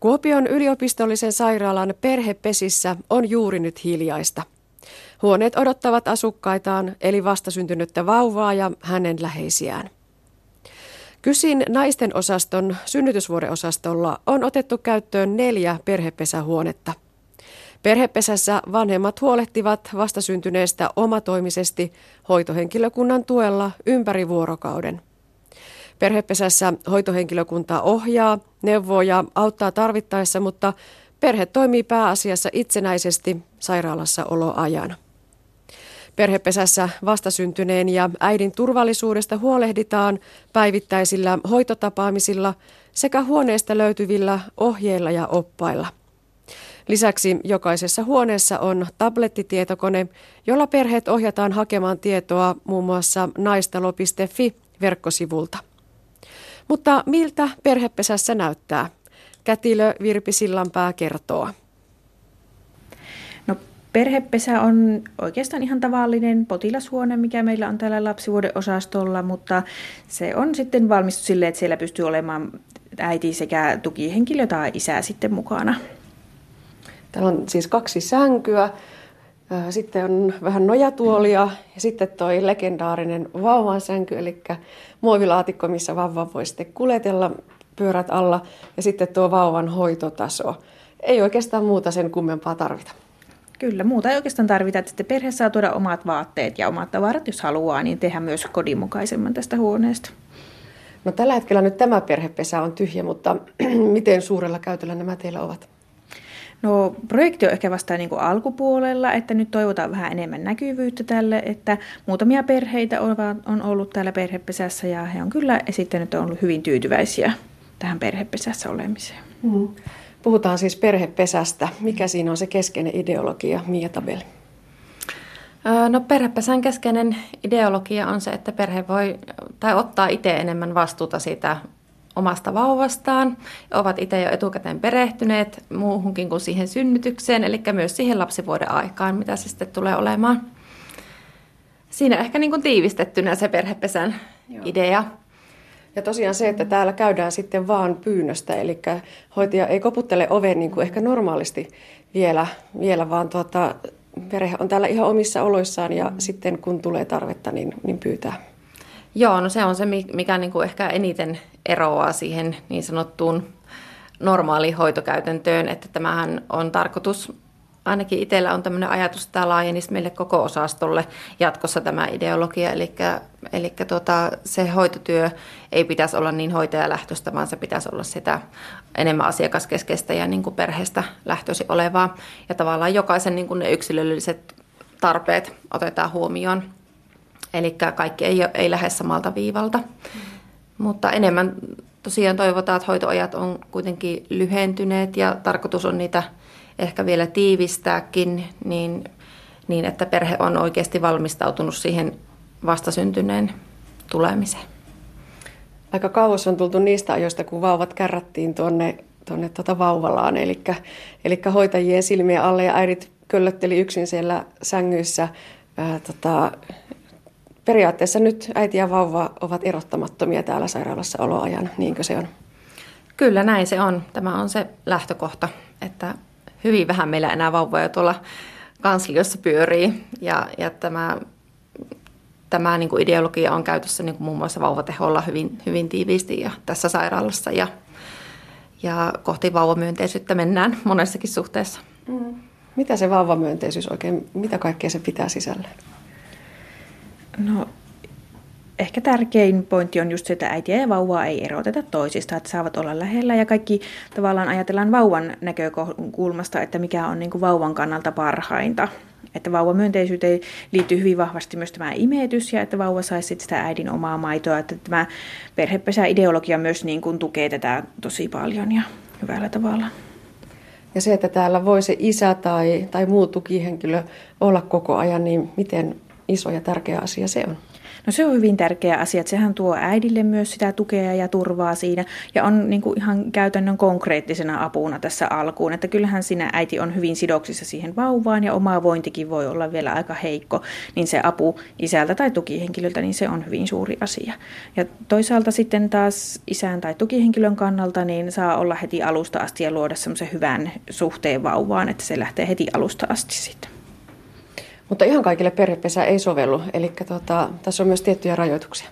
Kuopion yliopistollisen sairaalan Perhepesissä on juuri nyt hiljaista. Huoneet odottavat asukkaitaan, eli vastasyntynyttä vauvaa ja hänen läheisiään. KYSin naisten osaston synnytysvuodeosastolla on otettu käyttöön 4 perhepesähuonetta. Perhepesässä vanhemmat huolehtivat vastasyntyneestä omatoimisesti hoitohenkilökunnan tuella ympäri vuorokauden. Perhepesässä hoitohenkilökunta ohjaa, neuvoo ja auttaa tarvittaessa, mutta perhe toimii pääasiassa itsenäisesti sairaalassa oloajana. Perhepesässä vastasyntyneen ja äidin turvallisuudesta huolehditaan päivittäisillä hoitotapaamisilla sekä huoneesta löytyvillä ohjeilla ja oppailla. Lisäksi jokaisessa huoneessa on tablettitietokone, jolla perheet ohjataan hakemaan tietoa muun muassa naistalo.fi-verkkosivulta. Mutta miltä perhepesässä näyttää? Kätilö Virpi Sillanpää kertoo. Perhepesä on oikeastaan ihan tavallinen potilashuone, mikä meillä on täällä lapsivuodeosastolla, mutta se on sitten valmistu silleen, että siellä pystyy olemaan äiti sekä tukihenkilö tai isä sitten mukana. Täällä on siis 2 sänkyä, sitten on vähän nojatuolia ja sitten toi legendaarinen vauvansänky, eli muovilaatikko, missä vauva voi sitten kuljetella pyörät alla ja sitten tuo vauvan hoitotaso. Ei oikeastaan muuta sen kummempaa tarvita. Kyllä, muuta ei oikeastaan tarvita, että sitten perhe saa tuoda omat vaatteet ja omat tavarat, jos haluaa, niin tehdään myös kodinmukaisemman tästä huoneesta. No tällä hetkellä nyt tämä perhepesä on tyhjä, mutta miten suurella käytöllä nämä teillä ovat? No projekti on ehkä vasta niin kuin alkupuolella, että nyt toivotaan vähän enemmän näkyvyyttä tälle, että muutamia perheitä on ollut täällä perhepesässä ja he on kyllä esittänyt, että on ollut hyvin tyytyväisiä tähän perhepesässä olemiseen. Mm-hmm. Puhutaan siis perhepesästä. Mikä siinä on se keskeinen ideologia, Mia Tabel? No perhepesän keskeinen ideologia on se, että perhe voi tai ottaa itse enemmän vastuuta siitä omasta vauvastaan. Ovat itse jo etukäteen perehtyneet muuhunkin kuin siihen synnytykseen, eli myös siihen lapsivuoden aikaan, mitä se sitten tulee olemaan. Siinä ehkä niin kuin tiivistettynä se perhepesän idea. Ja tosiaan se, että täällä käydään sitten vaan pyynnöstä, eli hoitaja ei koputtele oveen niin kuin ehkä normaalisti vielä vaan perhe on täällä ihan omissa oloissaan ja sitten kun tulee tarvetta, niin pyytää. Joo, no se on se, mikä niin kuin ehkä eniten eroaa siihen niin sanottuun normaaliin hoitokäytäntöön, että tämähän on tarkoitus, ainakin itsellä on tämmöinen ajatus, että tämä laajenisi meille koko osastolle jatkossa tämä ideologia, eli se hoitotyö ei pitäisi olla niin hoitajalähtöistä, vaan se pitäisi olla sitä enemmän asiakaskeskeistä ja niin kuin perheestä lähtöisin olevaa. Ja tavallaan jokaisen niin kuin ne yksilölliset tarpeet otetaan huomioon, eli kaikki ei lähde samalta viivalta, mutta enemmän tosiaan toivotaan, että hoitoajat on kuitenkin lyhentyneet ja tarkoitus on niitä ehkä vielä tiivistääkin, niin että perhe on oikeasti valmistautunut siihen vastasyntyneen tulemiseen. Aika kauas on tultu niistä ajoista, kun vauvat kärrättiin tuonne vauvalaan, eli hoitajien silmien alle ja äidit köllötteli yksin siellä sängyissä. Periaatteessa nyt äiti ja vauva ovat erottamattomia täällä sairaalassa oloajan, niinkö se on? Kyllä näin se on. Tämä on se lähtökohta, että hyvin vähän meillä enää vauvoja tuolla kansliossa pyörii ja tämä niin kuin ideologia on käytössä niin kuin muun muassa vauvateholla hyvin tiiviisti ja tässä sairaalassa ja kohti vauvamyönteisyyttä mennään monessakin suhteessa. Mm. Mitä se vauvamyönteisyys oikein, mitä kaikkea se pitää sisällään? No ehkä tärkein pointti on just se, että äitiä ja vauvaa ei eroteta toisistaan, että saavat olla lähellä ja kaikki tavallaan ajatellaan vauvan näkökulmasta, että mikä on niin kuin vauvan kannalta parhainta. Että vauvamyönteisyyteen liittyy hyvin vahvasti myös tämä imetys ja että vauva saisi sitä äidin omaa maitoa, että tämä perhepesäideologia myös niin kuin tukee tätä tosi paljon ja hyvällä tavalla. Ja se, että täällä voi se isä tai muu tukihenkilö olla koko ajan, niin miten iso ja tärkeä asia se on? No se on hyvin tärkeä asia, että sehän tuo äidille myös sitä tukea ja turvaa siinä ja on niin kuin ihan käytännön konkreettisena apuna tässä alkuun, että kyllähän siinä äiti on hyvin sidoksissa siihen vauvaan ja oma vointikin voi olla vielä aika heikko, niin se apu isältä tai tukihenkilöltä, niin se on hyvin suuri asia. Ja toisaalta sitten taas isän tai tukihenkilön kannalta niin saa olla heti alusta asti ja luoda semmoisen hyvän suhteen vauvaan, että se lähtee heti alusta asti sitten. Mutta ihan kaikille perhepesä ei sovellu, eli tässä on myös tiettyjä rajoituksia.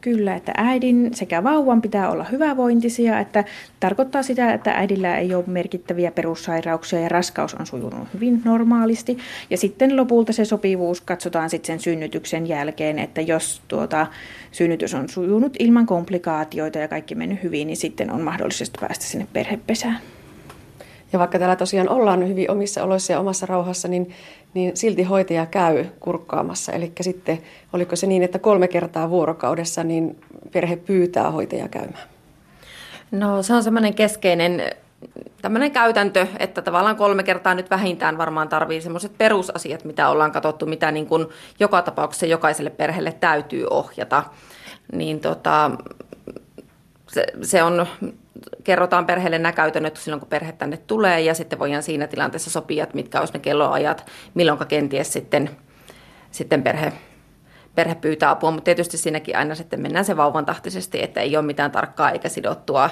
Kyllä, että äidin sekä vauvan pitää olla hyvävointisia, että tarkoittaa sitä, että äidillä ei ole merkittäviä perussairauksia ja raskaus on sujunut hyvin normaalisti. Ja sitten lopulta se sopivuus katsotaan sitten sen synnytyksen jälkeen, että jos synnytys on sujunut ilman komplikaatioita ja kaikki mennyt hyvin, niin sitten on mahdollisesti päästä sinne perhepesään. Ja vaikka täällä tosiaan ollaan hyvin omissa oloissa ja omassa rauhassa, niin silti hoitaja käy kurkkaamassa. Eli sitten oliko se niin, että 3 kertaa vuorokaudessa niin perhe pyytää hoitajaa käymään? No se on semmoinen keskeinen tämmöinen käytäntö, että tavallaan 3 kertaa nyt vähintään varmaan tarvii semmoiset perusasiat, mitä ollaan katsottu, mitä niin kuin joka tapauksessa jokaiselle perheelle täytyy ohjata. Niin se on... Kerrotaan perheelle nämä käytännöt silloin, kun perhe tänne tulee, ja sitten voidaan siinä tilanteessa sopia, että mitkä olisi ne kelloajat, milloinka kenties sitten perhe pyytää apua. Mutta tietysti siinäkin aina sitten mennään se vauvantahtisesti, että ei ole mitään tarkkaa eikä sidottua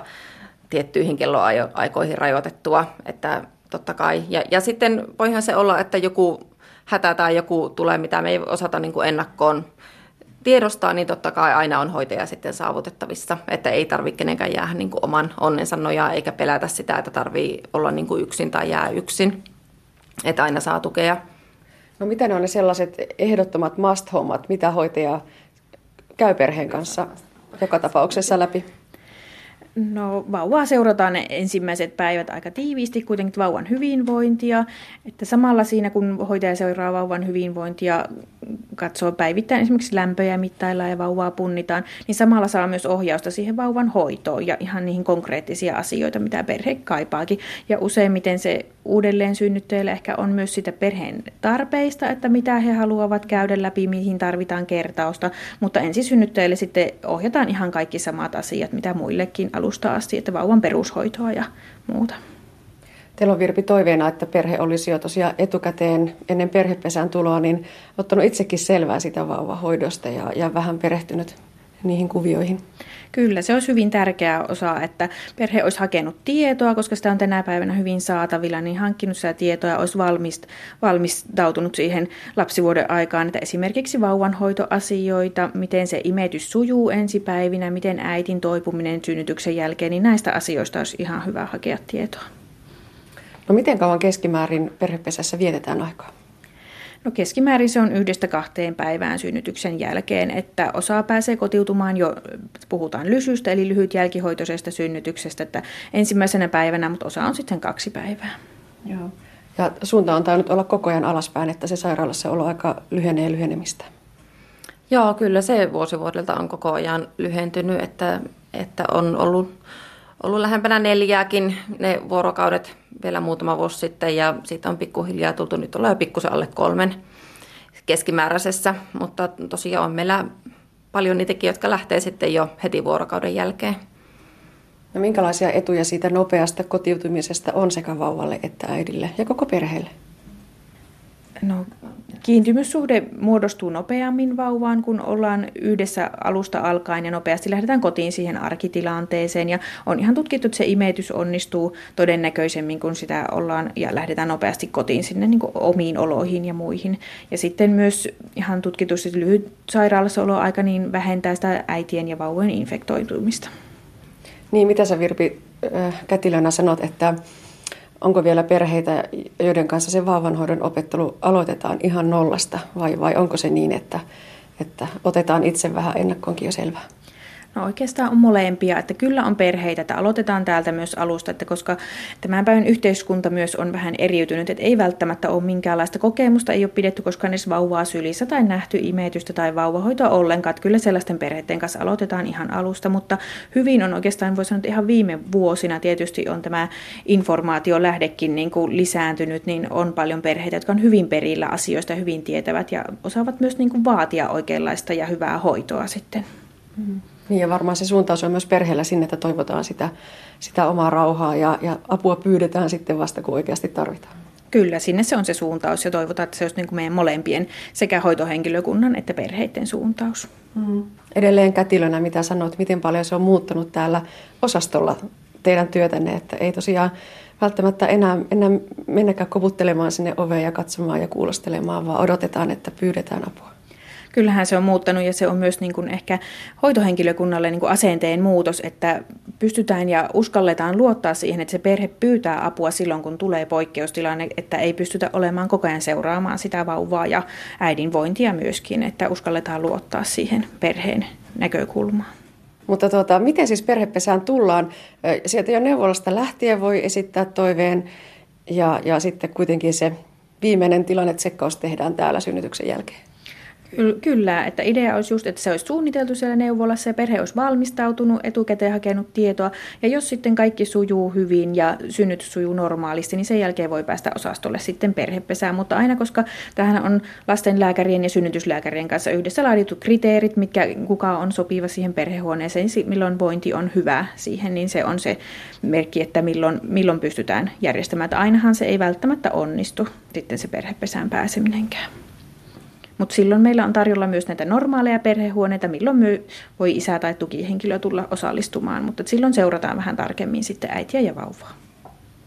tiettyihin kelloaikoihin rajoitettua. Että totta kai. Ja sitten voihan se olla, että joku hätä tai joku tulee, mitä me ei osata niin kuin ennakkoon tiedostaa, niin totta kai aina on hoitaja sitten saavutettavissa, että ei tarvitse kenenkään jäädä niin kuin oman onnensa nojaa eikä pelätä sitä, että tarvitsee olla niin kuin yksin tai jää yksin, että aina saa tukea. No mitä ne on ne sellaiset ehdottomat must-hommat, mitä hoitaja käy perheen kanssa joka tapauksessa läpi? No vauvaa seurataan ne ensimmäiset päivät aika tiiviisti, kuitenkin vauvan hyvinvointia, että samalla siinä kun hoitaja seuraa vauvan hyvinvointia, katsoo päivittäin esimerkiksi lämpöjä mittaillaan ja vauvaa punnitaan, niin samalla saa myös ohjausta siihen vauvan hoitoon ja ihan niihin konkreettisia asioita, mitä perhe kaipaakin. Ja useimmiten se uudelleen synnyttäjällä ehkä on myös sitä perheen tarpeista, että mitä he haluavat käydä läpi, mihin tarvitaan kertausta, mutta ensisynnyttäjälle sitten ohjataan ihan kaikki samat asiat, mitä muillekin alusta asti, että vauvan perushoitoa ja muuta. Teillä on Virpi toiveena, että perhe olisi jo tosiaan etukäteen ennen perhepesän tuloa, niin ottanut itsekin selvää sitä vauvahoidosta ja vähän perehtynyt niihin kuvioihin. Kyllä, se olisi hyvin tärkeä osa, että perhe olisi hakenut tietoa, koska sitä on tänä päivänä hyvin saatavilla, niin hankkinut sitä tietoa ja olisi valmistautunut siihen lapsivuoden aikaan, että esimerkiksi vauvanhoitoasioita, miten se imetys sujuu ensipäivinä, miten äitin toipuminen synnytyksen jälkeen, niin näistä asioista olisi ihan hyvä hakea tietoa. No miten kauan keskimäärin perhepesässä vietetään aikaa? No keskimäärin se on 1-2 päivään synnytyksen jälkeen, että osa pääsee kotiutumaan jo, puhutaan lysystä, eli lyhytjälkihoitoisesta synnytyksestä, että ensimmäisenä päivänä, mutta osa on sitten 2 päivää. Joo. Ja suunta on tainnut olla koko ajan alaspäin, että se sairaalassa olo aika lyhenee lyhenemistä. Joo, kyllä se vuosivuodelta on koko ajan lyhentynyt, että on ollut lähempänä 4:ääkin ne vuorokaudet vielä muutama vuosi sitten ja siitä on pikkuhiljaa tultu, nyt ollaan jo pikkusen alle 3 keskimääräisessä, mutta tosiaan on meillä paljon niitäkin, jotka lähtee sitten jo heti vuorokauden jälkeen. No minkälaisia etuja siitä nopeasta kotiutumisesta on sekä vauvalle että äidille ja koko perheelle? No, kiintymyssuhde muodostuu nopeammin vauvaan, kun ollaan yhdessä alusta alkaen ja nopeasti lähdetään kotiin siihen arkitilanteeseen. Ja on ihan tutkittu, että se imetys onnistuu todennäköisemmin, kun sitä ollaan ja lähdetään nopeasti kotiin sinne niin kuin omiin oloihin ja muihin. Ja sitten myös ihan tutkitusti lyhyt sairaalassaoloaika niin vähentää sitä äitien ja vauvojen infektoitumista. Niin, mitä sä Virpi kätilönä sanot, että... Onko vielä perheitä, joiden kanssa se vauvanhoidon opettelu aloitetaan ihan nollasta vai onko se niin, että otetaan itse vähän ennakkoonkin jo selvää? No oikeastaan on molempia, että kyllä on perheitä, että aloitetaan täältä myös alusta, että koska tämän päivän yhteiskunta myös on vähän eriytynyt, että ei välttämättä ole minkäänlaista kokemusta, ei ole pidetty koskaan edes vauvaa sylissä tai nähty imetystä tai vauvahoitoa ollenkaan, että kyllä sellaisten perheiden kanssa aloitetaan ihan alusta, mutta hyvin on oikeastaan, voi sanoa, että ihan viime vuosina tietysti on tämä informaatiolähdekin niin kuin lisääntynyt, niin on paljon perheitä, jotka on hyvin perillä asioista, hyvin tietävät ja osaavat myös niin kuin vaatia oikeanlaista ja hyvää hoitoa sitten. Niin ja varmaan se suuntaus on myös perheellä sinne, että toivotaan sitä omaa rauhaa ja apua pyydetään sitten vasta, kun oikeasti tarvitaan. Kyllä, sinne se on se suuntaus ja toivotaan, että se olisi niin kuin meidän molempien sekä hoitohenkilökunnan että perheiden suuntaus. Edelleen kätilönä, mitä sanot, miten paljon se on muuttunut täällä osastolla teidän työtänne, että ei tosiaan välttämättä enää mennäkään koputtelemaan sinne oveen ja katsomaan ja kuulostelemaan, vaan odotetaan, että pyydetään apua. Kyllähän se on muuttanut ja se on myös niin kuin ehkä hoitohenkilökunnalle niin kuin asenteen muutos, että pystytään ja uskalletaan luottaa siihen, että se perhe pyytää apua silloin, kun tulee poikkeustilanne, että ei pystytä olemaan koko ajan seuraamaan sitä vauvaa ja äidin vointia myöskin, että uskalletaan luottaa siihen perheen näkökulmaan. Mutta miten siis perhepesään tullaan? Sieltä jo neuvolasta lähtien voi esittää toiveen ja sitten kuitenkin se viimeinen tilanne-tsekkaus tehdään täällä synnytyksen jälkeen. Kyllä, että idea olisi just, että se olisi suunniteltu siellä neuvolassa ja perhe olisi valmistautunut, etukäteen hakenut tietoa. Ja jos sitten kaikki sujuu hyvin ja synnytys sujuu normaalisti, niin sen jälkeen voi päästä osastolle sitten perhepesään. Mutta aina, koska tähän on lastenlääkärien ja synnytyslääkärien kanssa yhdessä laadittu kriteerit, mitkä kuka on sopiva siihen perhehuoneeseen, milloin vointi on hyvä siihen, niin se on se merkki, että milloin pystytään järjestämään. Että ainahan se ei välttämättä onnistu sitten se perhepesään pääseminenkään. Mutta silloin meillä on tarjolla myös näitä normaaleja perhehuoneita, milloin voi isä tai tukihenkilö tulla osallistumaan, mutta silloin seurataan vähän tarkemmin sitten äitiä ja vauvaa.